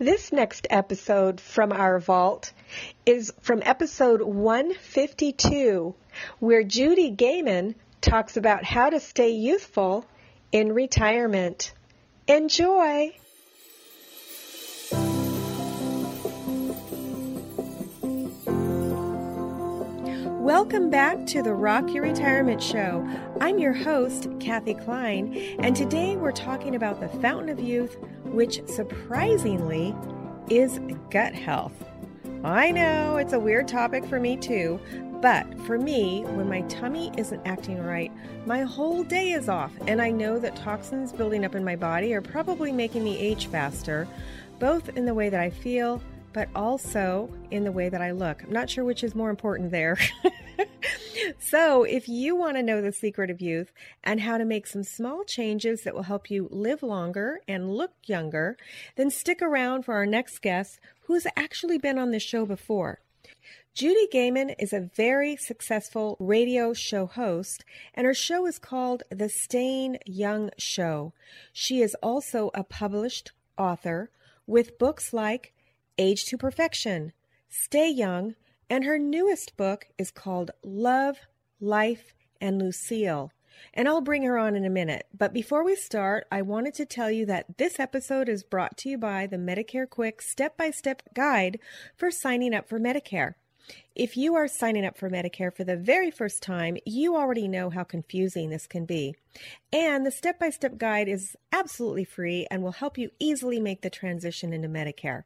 This next episode from our vault is from episode 152, where Judy Gaman talks about how to stay youthful in retirement. Enjoy! Welcome back to the Rock Your Retirement Show. I'm your host, Kathy Klein, and today we're talking about the fountain of youth, which surprisingly is gut health. I know it's a weird topic for me too, but for me, when my tummy isn't acting right, my whole day is off, and I know that toxins building up in my body are probably making me age faster, both in the way that I feel, but also in the way that I look. I'm not sure which is more important there. So if you want to know the secret of youth and how to make some small changes that will help you live longer and look younger, then stick around for our next guest, who's actually been on this show before. Judy Gaman is a very successful radio show host, and her show is called The Staying Young Show. She is also a published author with books like Age to Perfection, Stay Young, and her newest book is called Love, Life, and Lucille. And I'll bring her on in a minute. But before we start, I wanted to tell you that this episode is brought to you by the Medicare Quick Step-by-Step Guide for signing up for Medicare. If you are signing up for Medicare for the very first time, you already know how confusing this can be. And the step-by-step guide is absolutely free and will help you easily make the transition into Medicare.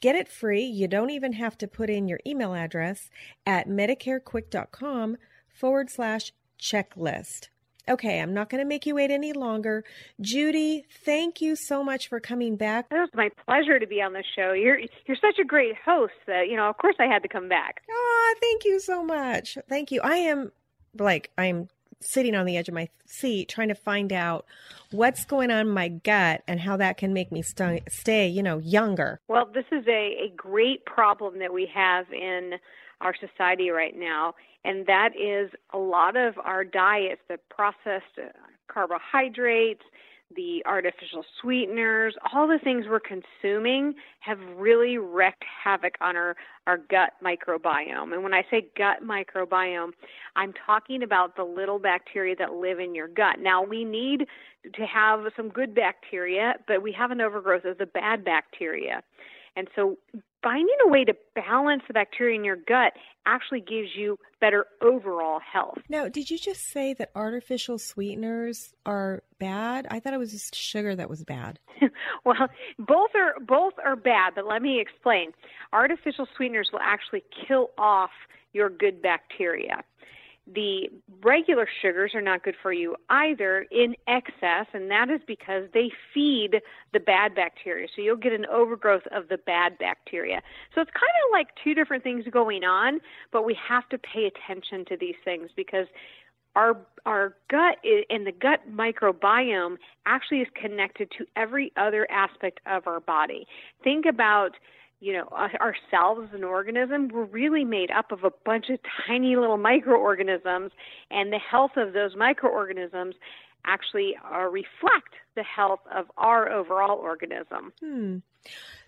Get it free. You don't even have to put in your email address at medicarequick.com/checklist. Okay, I'm not going to make you wait any longer. Judy, thank you so much for coming back. It was my pleasure to be on the show. You're such a great host that, of course I had to come back. Oh, thank you so much. Thank you. I'm sitting on the edge of my seat trying to find out what's going on in my gut and how that can make me stay, younger. Well, this is a great problem that we have in our society right now, and that is a lot of our diets, the processed carbohydrates, the artificial sweeteners, all the things we're consuming have really wreaked havoc on our gut microbiome. And when I say gut microbiome, I'm talking about the little bacteria that live in your gut. Now, we need to have some good bacteria, but we have an overgrowth of the bad bacteria. And so finding a way to balance the bacteria in your gut actually gives you better overall health. Now, did you just say that artificial sweeteners are bad? I thought it was just sugar that was bad. Well, both are bad, but let me explain. Artificial sweeteners will actually kill off your good bacteria. The regular sugars are not good for you either in excess, and that is because they feed the bad bacteria. So you'll get an overgrowth of the bad bacteria. So it's kind of like two different things going on, but we have to pay attention to these things because our gut and the gut microbiome actually is connected to every other aspect of our body. Think about ourselves as an organism. We're really made up of a bunch of tiny little microorganisms, and the health of those microorganisms actually reflect the health of our overall organism.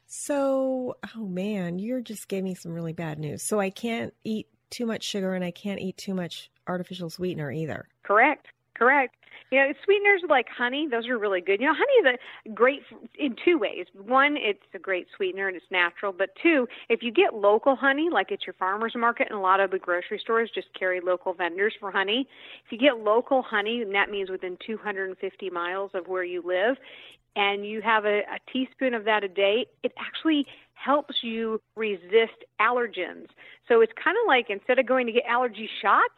So, oh man, you just gave me some really bad news. So I can't eat too much sugar and I can't eat too much artificial sweetener either. Correct. Sweeteners like honey, those are really good. Honey is great in two ways. One, it's a great sweetener and it's natural. But two, if you get local honey, like at your farmer's market and a lot of the grocery stores just carry local vendors for honey. If you get local honey, and that means within 250 miles of where you live, and you have a teaspoon of that a day, it actually helps you resist allergens. So it's kind of like instead of going to get allergy shots,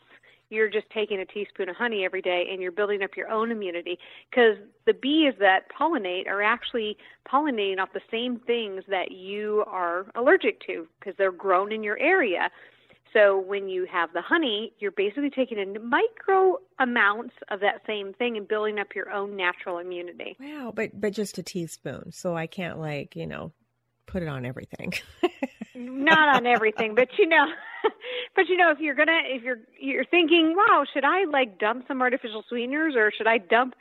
you're just taking a teaspoon of honey every day and you're building up your own immunity because the bees that pollinate are actually pollinating off the same things that you are allergic to because they're grown in your area. So when you have the honey, you're basically taking in micro amounts of that same thing and building up your own natural immunity. Wow, but just a teaspoon. So I can't put it on everything. Not on everything, but if you're thinking, wow, should I dump some artificial sweeteners or should I dump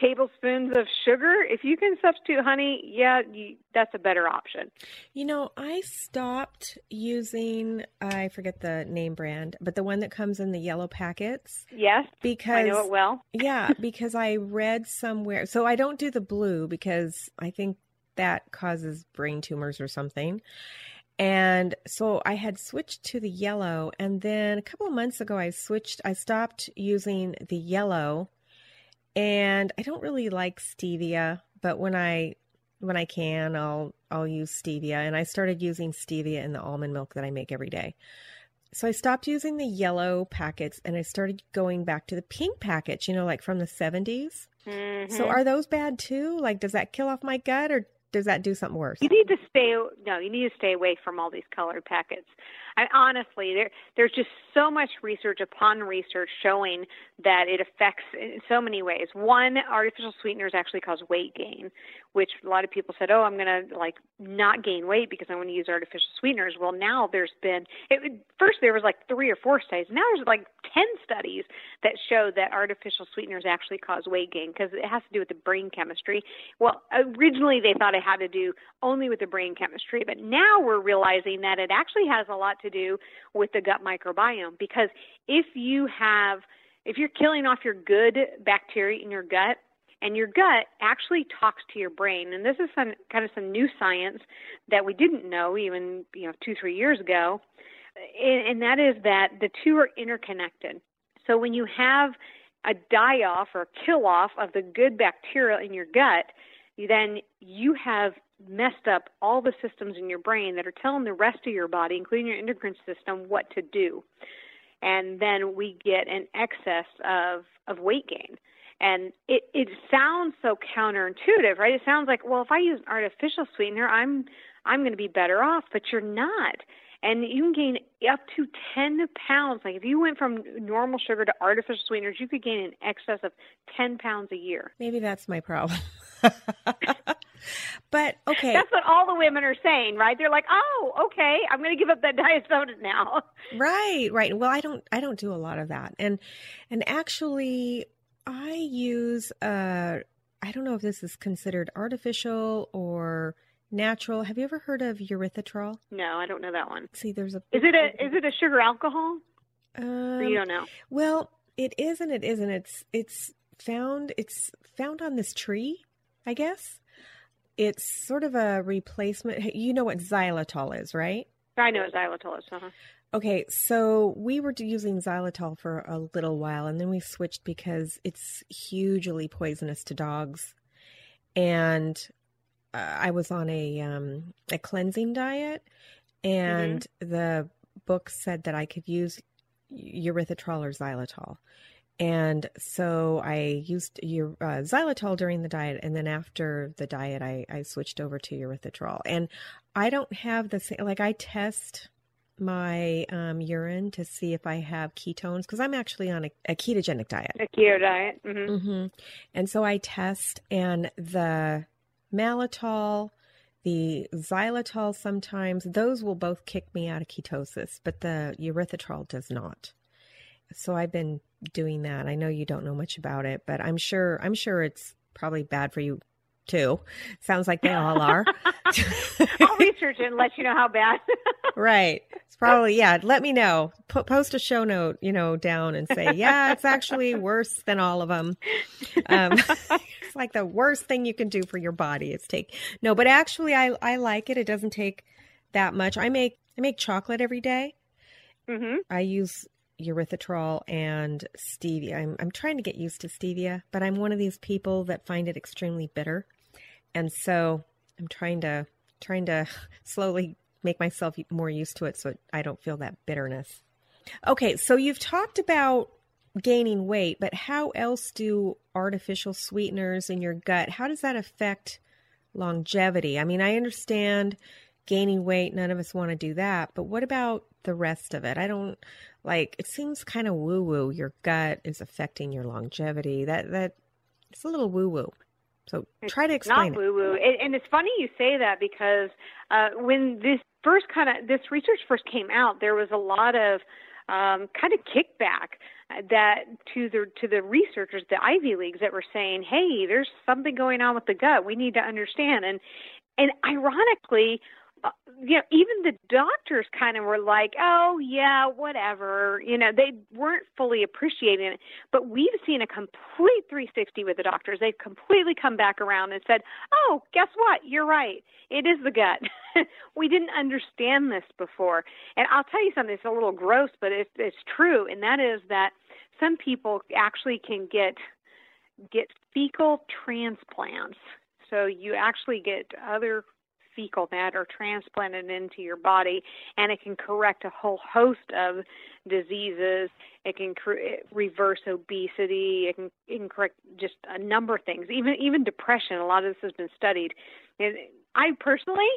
tablespoons of sugar. If you can substitute honey, that's a better option. You know, I stopped using, I forget the name brand, but the one that comes in the yellow packets. Yes, because I know it well. Yeah, because I read somewhere. So I don't do the blue because I think that causes brain tumors or something. And so I had switched to the yellow, and then a couple of months ago I stopped using the yellow, and I don't really like stevia, but when I can, I'll use stevia, and I started using stevia in the almond milk that I make every day. So I stopped using the yellow packets, and I started going back to the pink packets, you know, like from the 70s. Mm-hmm. So are those bad too? Like, does that kill off my gut, or does that do something worse? You need to stay away from all these colored packets. I honestly, there's just so much research upon research showing that it affects in so many ways. One, artificial sweeteners actually cause weight gain, which a lot of people said, I'm going to not gain weight because I'm going to use artificial sweeteners. Well, now there's been, first there was 3 or 4 studies. Now there's 10 studies that show that artificial sweeteners actually cause weight gain because it has to do with the brain chemistry. Well, originally they thought it had to do only with the brain chemistry, but now we're realizing that it actually has a lot to do with the gut microbiome, because if you're killing off your good bacteria in your gut, and your gut actually talks to your brain, and this is some new science that we didn't know even 2-3 years ago, and that is that the two are interconnected. So when you have a die-off or kill-off of the good bacteria in your gut, then you have messed up all the systems in your brain that are telling the rest of your body, including your endocrine system, what to do. And then we get an excess of weight gain. And it sounds so counterintuitive, right? It sounds like, well, if I use an artificial sweetener, I'm going to be better off, but you're not. And you can gain up to 10 pounds. Like if you went from normal sugar to artificial sweeteners, you could gain in excess of 10 pounds a year. Maybe that's my problem. But okay. That's what all the women are saying, right? They're like, oh, okay, I'm going to give up that diet soda now. Right. Well, I don't do a lot of that. And actually I use, I don't know if this is considered artificial or natural. Have you ever heard of erythritol? No, I don't know that one. See, there's a... Is it a sugar alcohol? You don't know. Well, it is and it isn't. It's found on this tree, I guess. It's sort of a replacement. You know what xylitol is, right? I know what xylitol is. Uh-huh. Okay, so we were using xylitol for a little while, and then we switched because it's hugely poisonous to dogs. And I was on a cleansing diet, and the book said that I could use erythritol or xylitol. And so I used xylitol during the diet, and then after the diet, I switched over to erythritol. And I don't have the same, I test my urine to see if I have ketones, because I'm actually on a ketogenic diet. A keto diet. Mm-hmm. Mm-hmm. And so I test, and the mannitol, the xylitol sometimes, those will both kick me out of ketosis, but the erythritol does not. So I've been doing that. I know you don't know much about it, but I'm sure it's probably bad for you too. Sounds like they all are. I'll research it and let you know how bad. Right. It's probably, yeah. Let me know. Post a show note, down and say, yeah, it's actually worse than all of them. It's like the worst thing you can do for your body is but actually I like it. It doesn't take that much. I make chocolate every day. Mm-hmm. I use erythritol and stevia. I'm trying to get used to stevia, but I'm one of these people that find it extremely bitter. And so I'm trying to slowly make myself more used to it so I don't feel that bitterness. Okay, so you've talked about gaining weight, but how else do artificial sweeteners in your gut, how does that affect longevity? I mean, I understand gaining weight, none of us want to do that, but what about the rest of it? I don't it seems kind of woo-woo. Your gut is affecting your longevity. That it's a little woo-woo. So try to explain it. Not woo-woo. And it's funny you say that because when this research first came out, there was a lot of kind of kickback that to the researchers, the Ivy Leagues, that were saying, hey, there's something going on with the gut. We need to understand. And ironically, you know, even the doctors kind of were like, oh, yeah, whatever. You know, they weren't fully appreciating it. But we've seen a complete 360 with the doctors. They've completely come back around and said, oh, guess what? You're right. It is the gut. We didn't understand this before. And I'll tell you something. It's a little gross, but it's true. And that is that some people actually can get fecal transplants. So you actually get other fecal matter transplanted into your body, and it can correct a whole host of diseases. It can reverse obesity. It can correct just a number of things, even depression. A lot of this has been studied. And I personally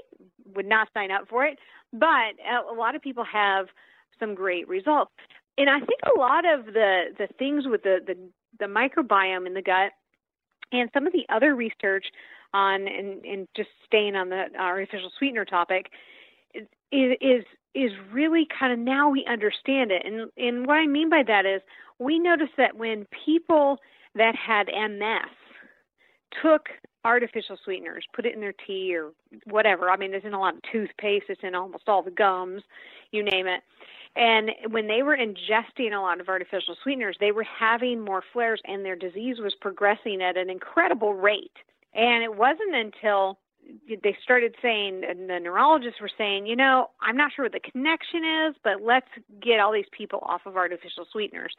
would not sign up for it, but a lot of people have some great results. And I think a lot of the things with the microbiome in the gut and some of the other research on, and just staying on the artificial sweetener topic, is really kind of now we understand it. And what I mean by that is we noticed that when people that had MS took artificial sweeteners, put it in their tea or whatever, I mean, it's in a lot of toothpaste, it's in almost all the gums, you name it. And when they were ingesting a lot of artificial sweeteners, they were having more flares and their disease was progressing at an incredible rate. And it wasn't until they started saying, and the neurologists were saying, you know, I'm not sure what the connection is, but let's get all these people off of artificial sweeteners.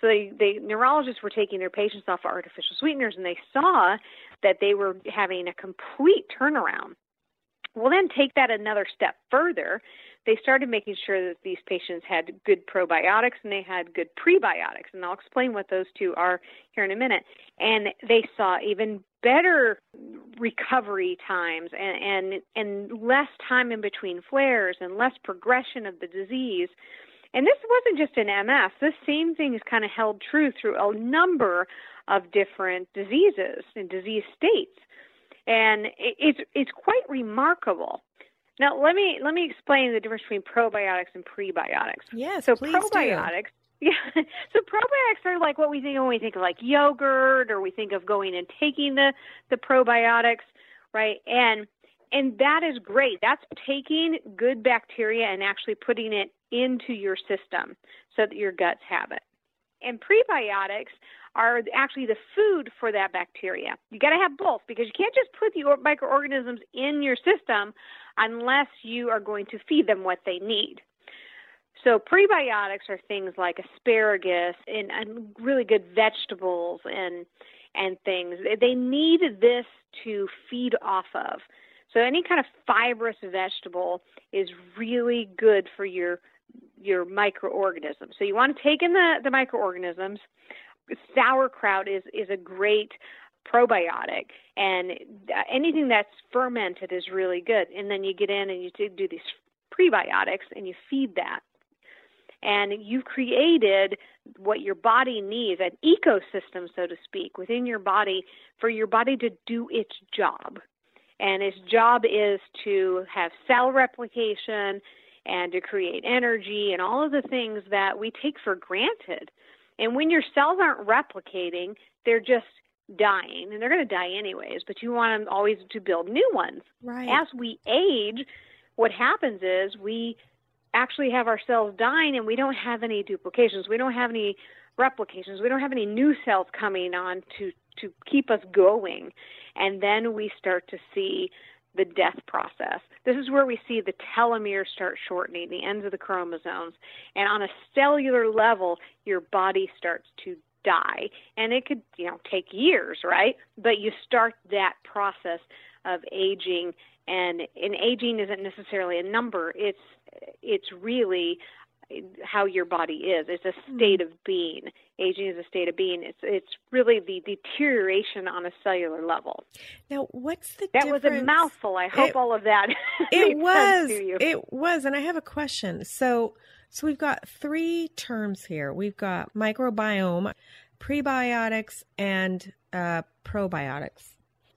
So the neurologists were taking their patients off of artificial sweeteners, and they saw that they were having a complete turnaround. Well, then take that another step further. They started making sure that these patients had good probiotics and they had good prebiotics, and I'll explain what those two are here in a minute. And they saw even better recovery times and less time in between flares and less progression of the disease. And this wasn't just in MS. This same thing is kind of held true through a number of different diseases and disease states. And it's quite remarkable. Now, let me explain the difference between probiotics and prebiotics. Yes, so please probiotics, do. Yeah. So probiotics are like what we think when we think of like yogurt, or we think of going and taking the probiotics, right? And that is great. That's taking good bacteria and actually putting it into your system so that your guts have it. And prebiotics are actually the food for that bacteria. You got to have both, because you can't just put the microorganisms in your system unless you are going to feed them what they need. So prebiotics are things like asparagus and really good vegetables and things. They need this to feed off of. So any kind of fibrous vegetable is really good for your microorganisms. So you want to take in the microorganisms. Sauerkraut is a great probiotic, and anything that's fermented is really good. And then you get in and you do these prebiotics and you feed that. And you've created what your body needs, an ecosystem, so to speak, within your body for your body to do its job. And its job is to have cell replication and to create energy and all of the things that we take for granted. And when your cells aren't replicating, they're just dying, and they're going to die anyways, but you want them always to build new ones. Right. As we age, what happens is we actually have our cells dying, and we don't have any duplications. We don't have any replications. We don't have any new cells coming on to keep us going, and then we start to see the death process. This is where we see the telomeres start shortening, the ends of the chromosomes, and on a cellular level, your body starts to die. And it could, you know, take years, right? But you start that process of aging, and aging isn't necessarily a number. It's really how your body is. It's a state of being. Aging is a state of being. It's really the deterioration on a cellular level. Now, what's the difference? That was a mouthful. I hope all of that it was. It was. And I have a question. So we've got three terms here. We've got microbiome, prebiotics, and probiotics.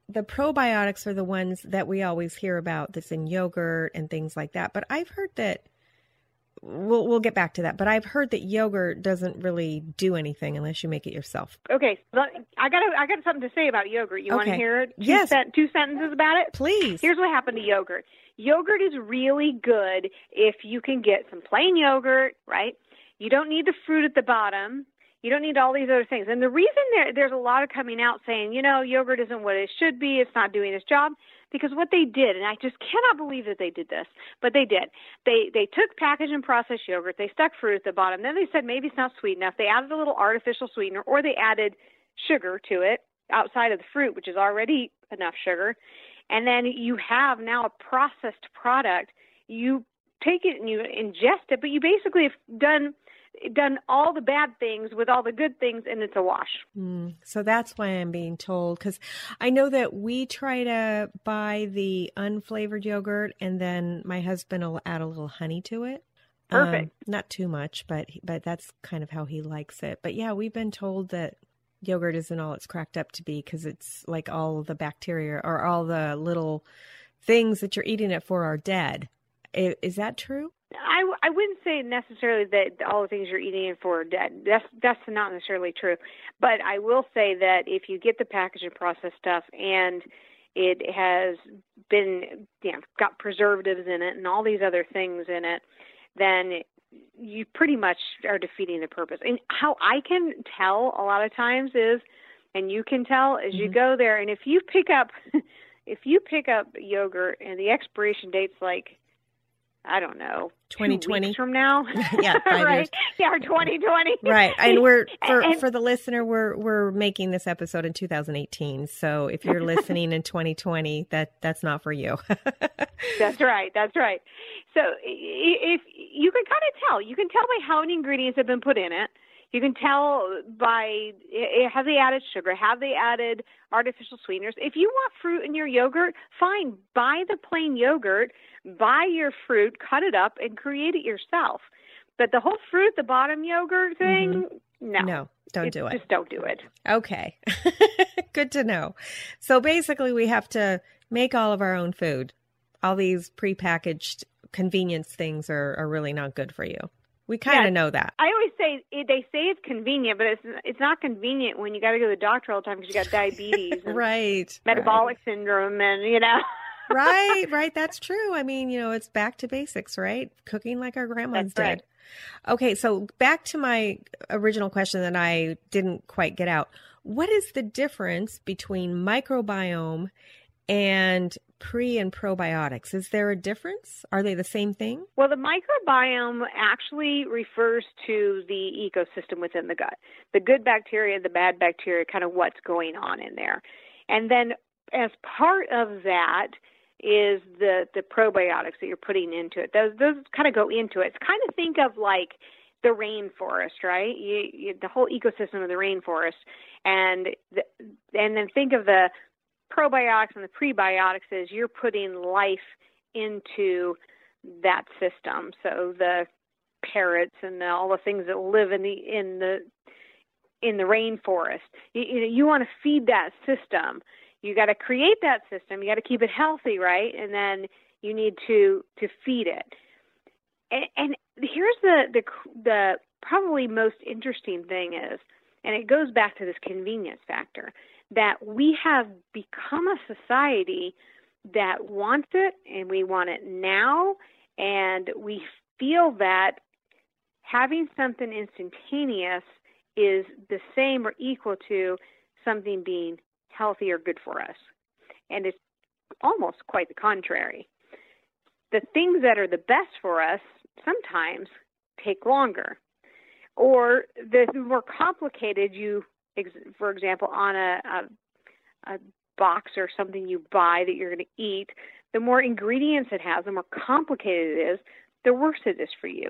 The probiotics are the ones that we always hear about that's in yogurt and things like that. But I've heard that We'll get back to that. But I've heard that yogurt doesn't really do anything unless you make it yourself. Okay. I got something to say about yogurt. You want to hear it? Yes. Two sentences about it? Please. Here's what happened to yogurt. Yogurt is really good if you can get some plain yogurt, right? You don't need the fruit at the bottom. You don't need all these other things. And the reason there's a lot of coming out saying, you know, yogurt isn't what it should be. It's not doing its job. Because what they did, and I just cannot believe that they did this, but they did. They took packaged and processed yogurt. They stuck fruit at the bottom. Then they said maybe it's not sweet enough. They added a little artificial sweetener, or they added sugar to it outside of the fruit, which is already enough sugar. And then you have now a processed product. You take it and you ingest it, but you basically have done all the bad things with all the good things, and it's a wash. So that's why I'm being told, because I know that we try to buy the unflavored yogurt, and then my husband will add a little honey to it. Perfect. Not too much, but that's kind of how he likes it. But yeah, we've been told that yogurt isn't all it's cracked up to be, because it's like all the bacteria or all the little things that you're eating it for are dead. Is that true? I wouldn't say necessarily that all the things you're eating in for are dead. That's not necessarily true. But I will say that if you get the packaged and processed stuff and it has been, got preservatives in it and all these other things in it, then you pretty much are defeating the purpose. And how I can tell a lot of times is, and you can tell as you go there, and if you pick up yogurt and the expiration date's like, I don't know, 2020 2 weeks from now. Yeah, right. Years. Yeah, or 2020. Right. And we're for the listener, we're making this episode in 2018. So if you're listening in 2020, that's not for you. That's right. That's right. So if you can kind of tell, you can tell by how many ingredients have been put in it. You can tell by, have they added sugar? Have they added artificial sweeteners? If you want fruit in your yogurt, fine. Buy the plain yogurt, buy your fruit, cut it up, and create it yourself. But the whole fruit at the bottom yogurt thing, No, don't do it. Just don't do it. Okay. Good to know. So basically we have to make all of our own food. All these prepackaged convenience things are really not good for you. We kind of know that. I always say, they say it's convenient, but it's not convenient when you got to go to the doctor all the time because you got diabetes. And metabolic syndrome and, Right. That's true. I mean, it's back to basics, right? Cooking like our grandmas did. Right. Okay. So back to my original question that I didn't quite get out. What is the difference between microbiome and pre and probiotics? Is there a difference? Are they the same thing? Well, the microbiome actually refers to the ecosystem within the gut, the good bacteria, the bad bacteria, kind of what's going on in there. And then as part of that is the probiotics that you're putting into it. Those kind of go into it. It's kind of think of like the rainforest, right? The whole ecosystem of the rainforest. And then think of the probiotics and the prebiotics is you're putting life into that system. So the parrots and all the things that live in the rainforest, you want to feed that system. You got to create that system. You got to keep it healthy, right? And then you need to feed it. And here's the probably most interesting thing is, and it goes back to this convenience factor, that we have become a society that wants it, and we want it now, and we feel that having something instantaneous is the same or equal to something being healthy or good for us. And it's almost quite the contrary. The things that are the best for us sometimes take longer, or the more complicated for example, on a box or something you buy that you're going to eat, the more ingredients it has, the more complicated it is, the worse it is for you.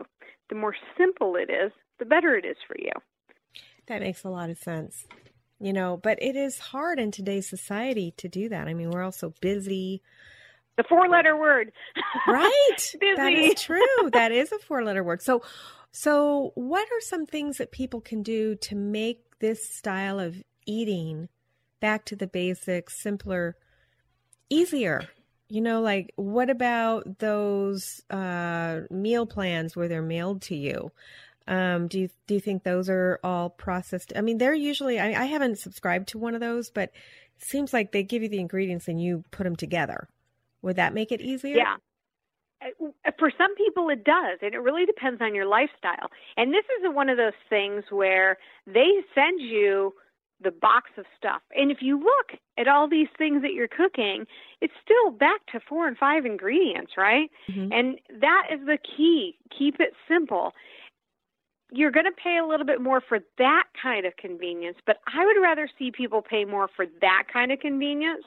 The more simple it is, the better it is for you. That makes a lot of sense. But it is hard in today's society to do that. I mean, we're all so busy. The four-letter word. Right. Busy. That is true. That is a four-letter word. So what are some things that people can do to make this style of eating back to the basics, simpler, easier? you know, like, what about those meal plans where they're mailed to you? Do you think those are all processed? I mean, they're usually, I haven't subscribed to one of those, but it seems like they give you the ingredients and you put them together. Would that make it easier? Yeah. For some people it does, and it really depends on your lifestyle. And this is one of those things where they send you the box of stuff. And if you look at all these things that you're cooking, it's still back to 4 and 5 ingredients, right? Mm-hmm. And that is the key. Keep it simple. You're going to pay a little bit more for that kind of convenience, but I would rather see people pay more for that kind of convenience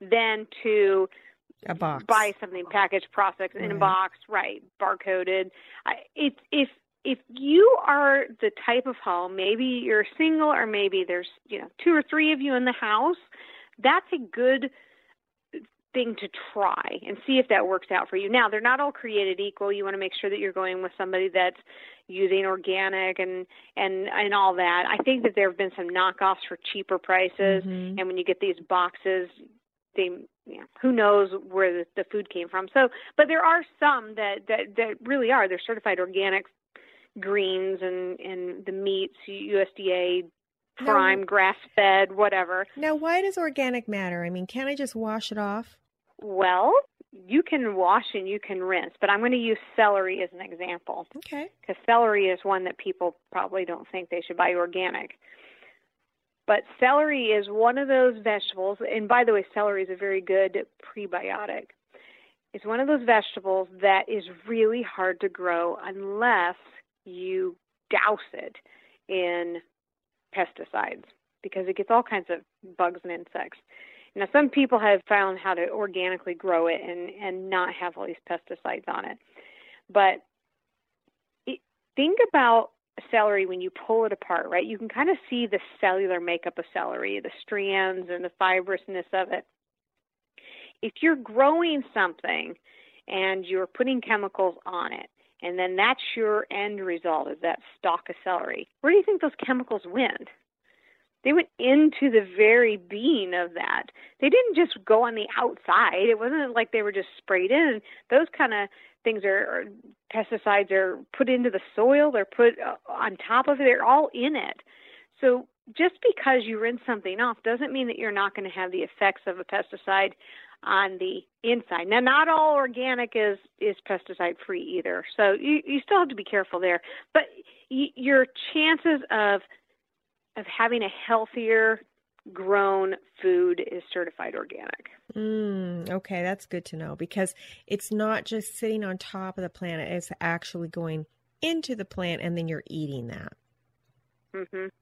than to a box. Buy something packaged, processed in a box, right, barcoded. If you are the type of home, maybe you're single, or maybe there's 2 or 3 of you in the house, that's a good thing to try and see if that works out for you. Now, they're not all created equal. You want to make sure that you're going with somebody that's using organic and all that. I think that there have been some knockoffs for cheaper prices, and when you get these boxes, who knows where the food came from. So, but there are some that really are. They're certified organic greens and the meats, USDA, prime, grass-fed, whatever. Now, why does organic matter? I mean, can't I just wash it off? Well, you can wash and you can rinse, but I'm going to use celery as an example. Okay. Because celery is one that people probably don't think they should buy organic. But celery is one of those vegetables, and by the way, celery is a very good prebiotic. It's one of those vegetables that is really hard to grow unless you douse it in pesticides, because it gets all kinds of bugs and insects. Now, some people have found how to organically grow it and not have all these pesticides on it. But think about celery when you pull it apart, right? You can kind of see the cellular makeup of celery, the strands and the fibrousness of it. If you're growing something and you're putting chemicals on it, and then that's your end result, is that stalk of celery, where do you think those chemicals went? They went into the very being of that. They didn't just go on the outside. It wasn't like they were just sprayed in. Those kind of things are pesticides are put into the soil. They're put on top of it. They're all in it. So just because you rinse something off doesn't mean that you're not going to have the effects of a pesticide on the inside. Now, not all organic is pesticide-free either. So you still have to be careful there. But your chances of having a healthier grown food is certified organic. Okay, that's good to know, because it's not just sitting on top of the plant, it's actually going into the plant and then you're eating that.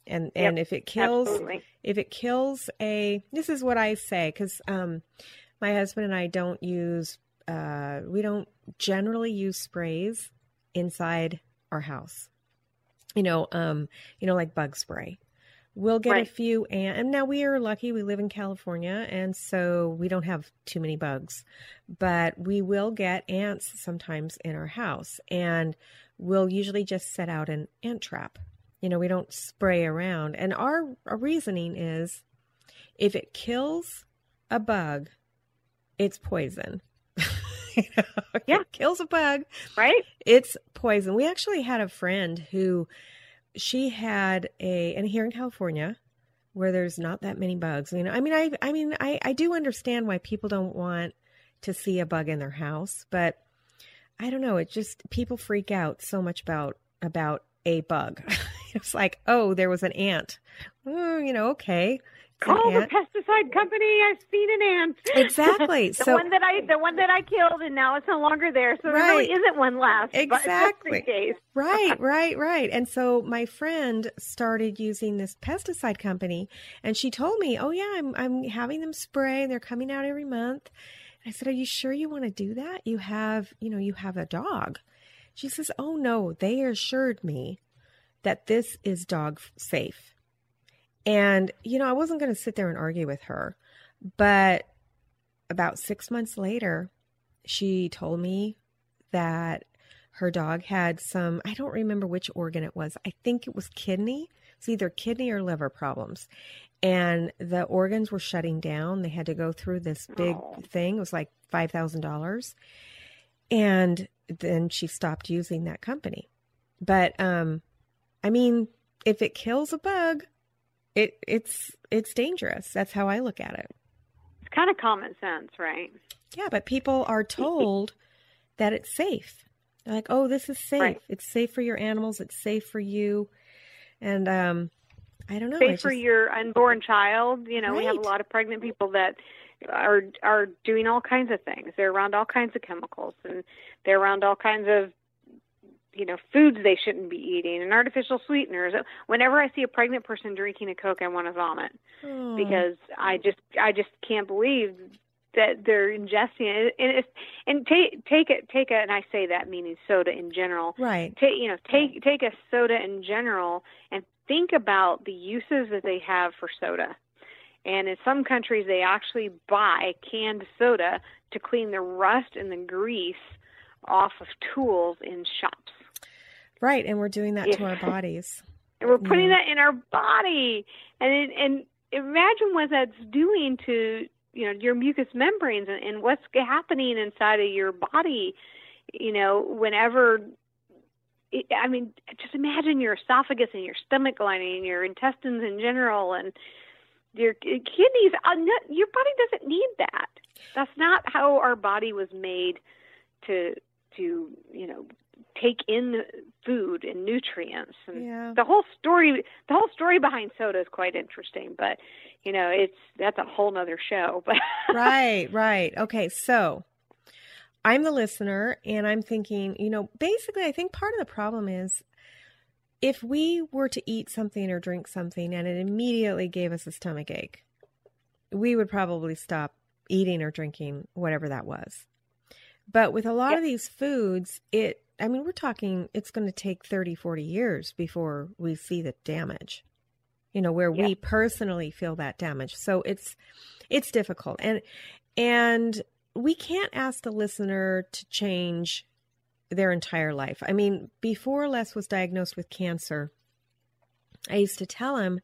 And if it kills this is what I say, because my husband and I don't use we don't generally use sprays inside our house. Like bug spray. We'll get a few, and now we are lucky. We live in California, and so we don't have too many bugs, but we will get ants sometimes in our house, and we'll usually just set out an ant trap. We don't spray around, and our reasoning is if it kills a bug, it's poison. It kills a bug, right? It's poison. We actually had a friend who... she had and here in California, where there's not that many bugs, I do understand why people don't want to see a bug in their house, but I don't know. It just, people freak out so much about a bug. It's like, oh, there was an ant. Okay. Call the pesticide company. I've seen an ant. Exactly. the one that I killed, and now it's no longer there. So there really isn't one left. Exactly. Right. And so my friend started using this pesticide company, and she told me, "Oh yeah, I'm having them spray, and they're coming out every month." And I said, "Are you sure you want to do that? You have, you have a dog." She says, "Oh no, they assured me that this is dog safe." And, I wasn't going to sit there and argue with her, but about 6 months later, she told me that her dog had some, I don't remember which organ it was. I think it was kidney. It's either kidney or liver problems. and the organs were shutting down. They had to go through this big thing. It was like $5,000. And then she stopped using that company. But, I mean, if it kills a bug, it's dangerous. That's how I look at it. It's kind of common sense, right? Yeah, but people are told that it's safe. They're like, oh, this is safe. Right. It's safe for your animals. It's safe for you. And I don't know. Safe for your unborn child. You know, right. We have a lot of pregnant people that are doing all kinds of things. They're around all kinds of chemicals, and they're around all kinds of, you know, foods they shouldn't be eating, and artificial sweeteners. Whenever I see a pregnant person drinking a Coke, I want to vomit because I just can't believe that they're ingesting it. And take it, and I say that meaning soda in general, right? Take a soda in general and think about the uses that they have for soda. And in some countries, they actually buy canned soda to clean the rust and the grease off of tools in shops. Right, and we're doing that to our bodies. And we're putting that in our body. And imagine what that's doing to, you know, your mucous membranes and what's happening inside of your body, you know, whenever... I mean, just imagine your esophagus and your stomach lining and your intestines in general and your kidneys. Your body doesn't need that. That's not how our body was made to you know, take in food and nutrients. And the whole story behind soda is quite interesting, but you know, that's a whole nother show. But right. Okay, so I'm the listener, and I'm thinking, you know, basically I think part of the problem is if we were to eat something or drink something and it immediately gave us a stomach ache, we would probably stop eating or drinking whatever that was. But with a lot of these foods, we're talking, it's going to take 30, 40 years before we see the damage, you know, where we personally feel that damage. So it's difficult. And we can't ask the listener to change their entire life. I mean, before Les was diagnosed with cancer, I used to tell him,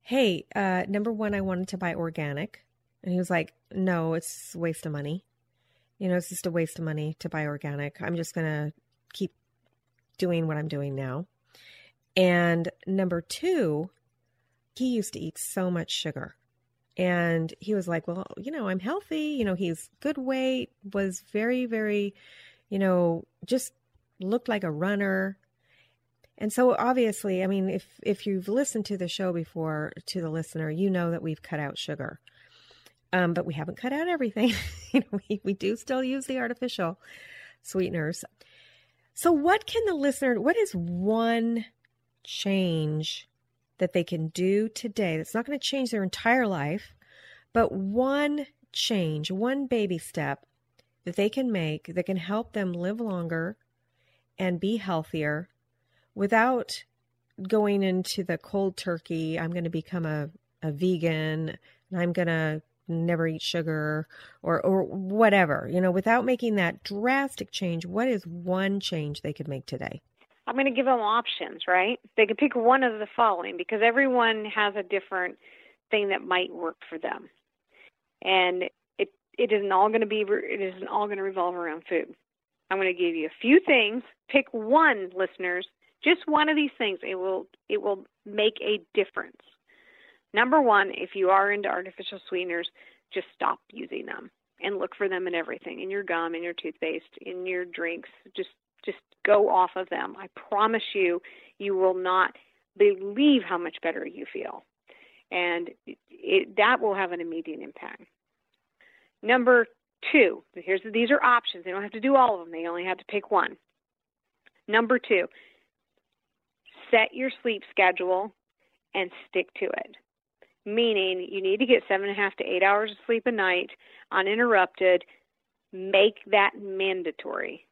hey, number one, I wanted to buy organic. And he was like, no, it's a waste of money. You know, it's just a waste of money to buy organic. I'm just going to keep doing what I'm doing now. And number two, he used to eat so much sugar. And he was like, well, you know, I'm healthy. You know, he's good weight, was very, very, you know, just looked like a runner. And so obviously, I mean, if you've listened to the show before, to the listener, you know that we've cut out sugar. But we haven't cut out everything. You know, we do still use the artificial sweeteners. So what can the listener, what is one change that they can do today that's not going to change their entire life, but one change, one baby step that they can make that can help them live longer and be healthier without going into the cold turkey, I'm going to become a vegan and I'm going to never eat sugar or whatever, you know, without making that drastic change? What is one change they could make today? I'm going to give them options, right? They can pick one of the following because everyone has a different thing that might work for them. And it isn't all going to revolve around food. I'm going to give you a few things. Pick one, listeners, just one of these things. It will make a difference. Number one, if you are into artificial sweeteners, just stop using them and look for them in everything, in your gum, in your toothpaste, in your drinks. Just go off of them. I promise you, you will not believe how much better you feel. And that will have an immediate impact. Number two, these are options. They don't have to do all of them. They only have to pick one. Number two, set your sleep schedule and stick to it. Meaning you need to get 7.5 to 8 hours of sleep a night uninterrupted. Make that mandatory.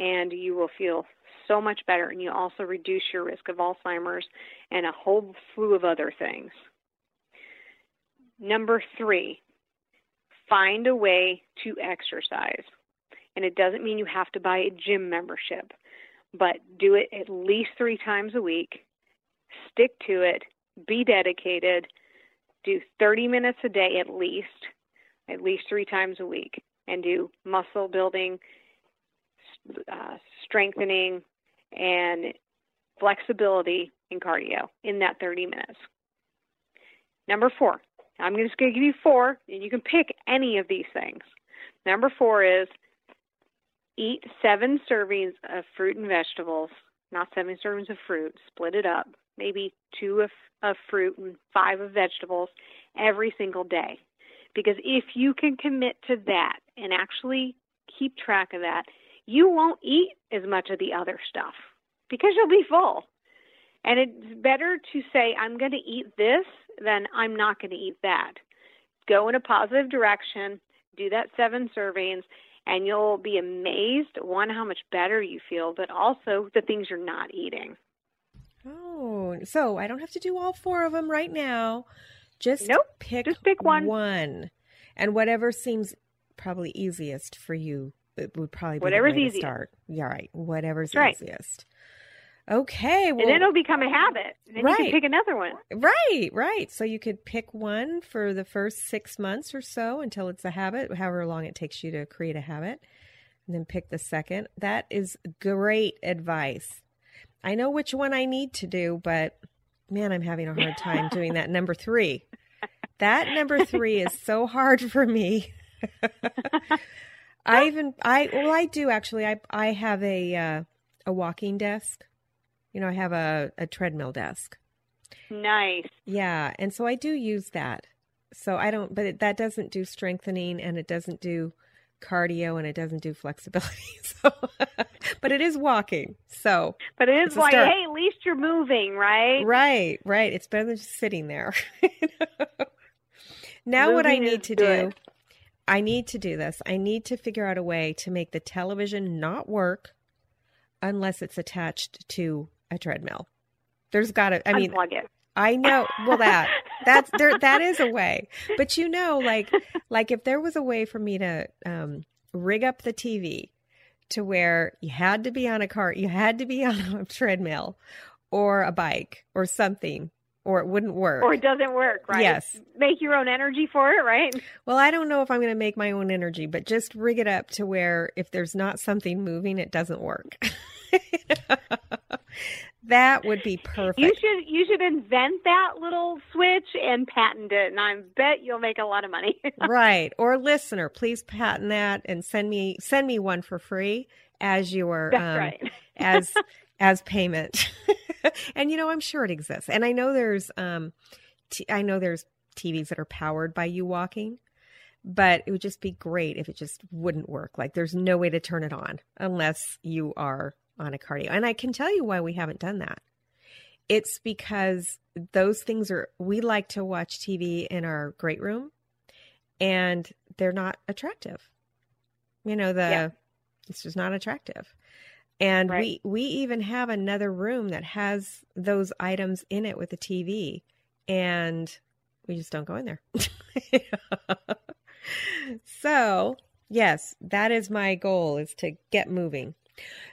And you will feel so much better. And you also reduce your risk of Alzheimer's and a whole slew of other things. Number three, find a way to exercise. And it doesn't mean you have to buy a gym membership, but do it at least 3 times a week. Stick to it be dedicated, do 30 minutes a day at least 3 times a week, and do muscle building, strengthening, and flexibility and cardio in that 30 minutes. Number 4, I'm just going to give you 4, and you can pick any of these things. Number 4 is eat 7 servings of fruit and vegetables, not 7 servings of fruit, split it up, maybe 2 of fruit and 5 of vegetables every single day. Because if you can commit to that and actually keep track of that, you won't eat as much of the other stuff because you'll be full. And it's better to say, I'm going to eat this than I'm not going to eat that. Go in a positive direction, do that 7 servings, and you'll be amazed, one, how much better you feel, but also the things you're not eating. Oh, so I don't have to do all 4 of them right now. Just pick one. And whatever seems probably easiest for you, it would probably be whatever's easiest. Start. Yeah, right. Whatever's easiest. Okay. Well, and then it'll become a habit. And then you can pick another one. Right. So you could pick one for the first 6 months or so until it's a habit, however long it takes you to create a habit, and then pick the second. That is great advice. I know which one I need to do, but man, I'm having a hard time doing that number 3. That number 3 is so hard for me. I do actually. I have a walking desk. You know, I have a treadmill desk. Nice. Yeah. And so I do use that. So I don't, but that doesn't do strengthening, and it doesn't do cardio, and it doesn't do flexibility. So, but it is walking. So, but it is like, hey, at least you're moving, right? Right. It's better than just sitting there. Now moving what I need to do, I need to do this. I need to figure out a way to make the television not work unless it's attached to a treadmill. There's got to, unplug it. I know. Well, that's there. That is a way, but you know, like if there was a way for me to rig up the TV to where you had to be on a cart, you had to be on a treadmill or a bike or something, or it wouldn't work, or it doesn't work, right? Yes. Make your own energy for it, right? Well, I don't know if I'm going to make my own energy, but just rig it up to where if there's not something moving, it doesn't work. That would be perfect. You should invent that little switch and patent it, and I bet you'll make a lot of money. Right. Or listener, please patent that and send me one for free as your as payment. And you know, I'm sure it exists. And I know there's I know there's TVs that are powered by you walking. But it would just be great if it just wouldn't work. Like there's no way to turn it on unless you are on a cardio. And I can tell you why we haven't done that. It's because those things are, we like to watch TV in our great room and they're not attractive. You know, it's just not attractive. And we even have another room that has those items in it with a TV, and we just don't go in there. So, yes, that is my goal, is to get moving.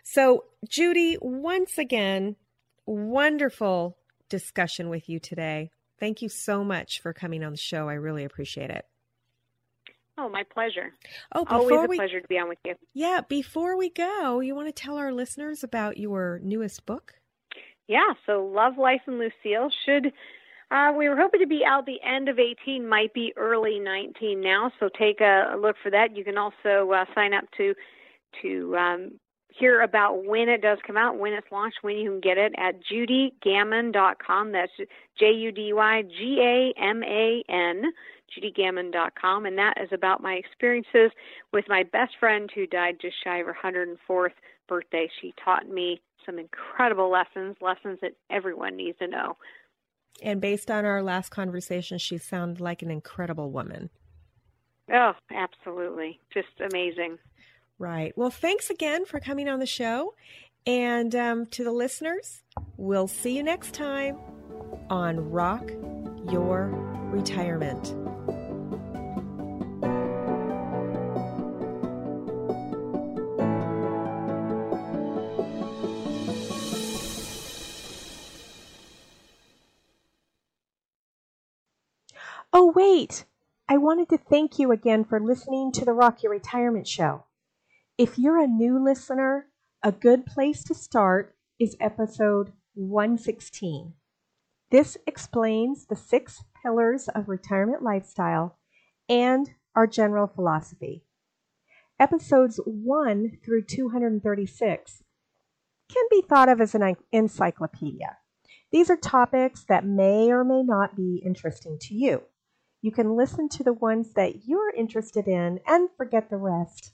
So, Judy, once again, wonderful discussion with you today. Thank you so much for coming on the show. I really appreciate it. Oh, my pleasure. Oh, always a pleasure to be on with you. Yeah, before we go, you want to tell our listeners about your newest book? Yeah, so Love, Life, and Lucille should... we were hoping to be out the end of 18, might be early 19 now, so take a look for that. You can also sign up to hear about when it does come out, when it's launched, when you can get it at judygaman.com. That's JudyGaman, judygaman.com. And that is about my experiences with my best friend who died just shy of her 104th birthday. She taught me some incredible lessons that everyone needs to know. And based on our last conversation, she sounded like an incredible woman. Oh, absolutely. Just amazing. Right. Well, thanks again for coming on the show. And to the listeners, we'll see you next time on Rock Your Retirement. Oh, wait. I wanted to thank you again for listening to the Rock Your Retirement Show. If you're a new listener, a good place to start is episode 116. This explains the 6 pillars of retirement lifestyle and our general philosophy. Episodes 1 through 236 can be thought of as an encyclopedia. These are topics that may or may not be interesting to you. You can listen to the ones that you're interested in and forget the rest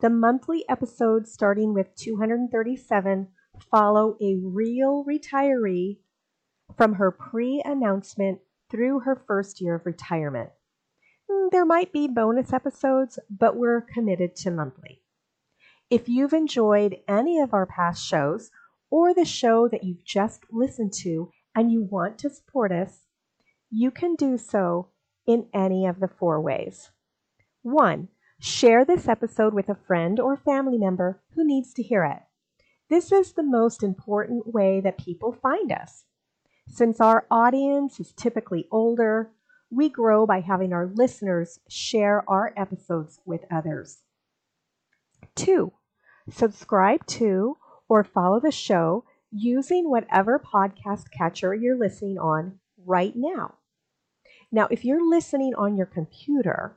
The monthly episodes starting with 237 follow a real retiree from her pre-announcement through her first year of retirement. There might be bonus episodes, but we're committed to monthly. If you've enjoyed any of our past shows or the show that you've just listened to, and you want to support us, you can do so in any of the 4 ways. 1, share this episode with a friend or family member who needs to hear it. This is the most important way that people find us. Since our audience is typically older, we grow by having our listeners share our episodes with others. 2, subscribe to or follow the show using whatever podcast catcher you're listening on right now. Now, if you're listening on your computer,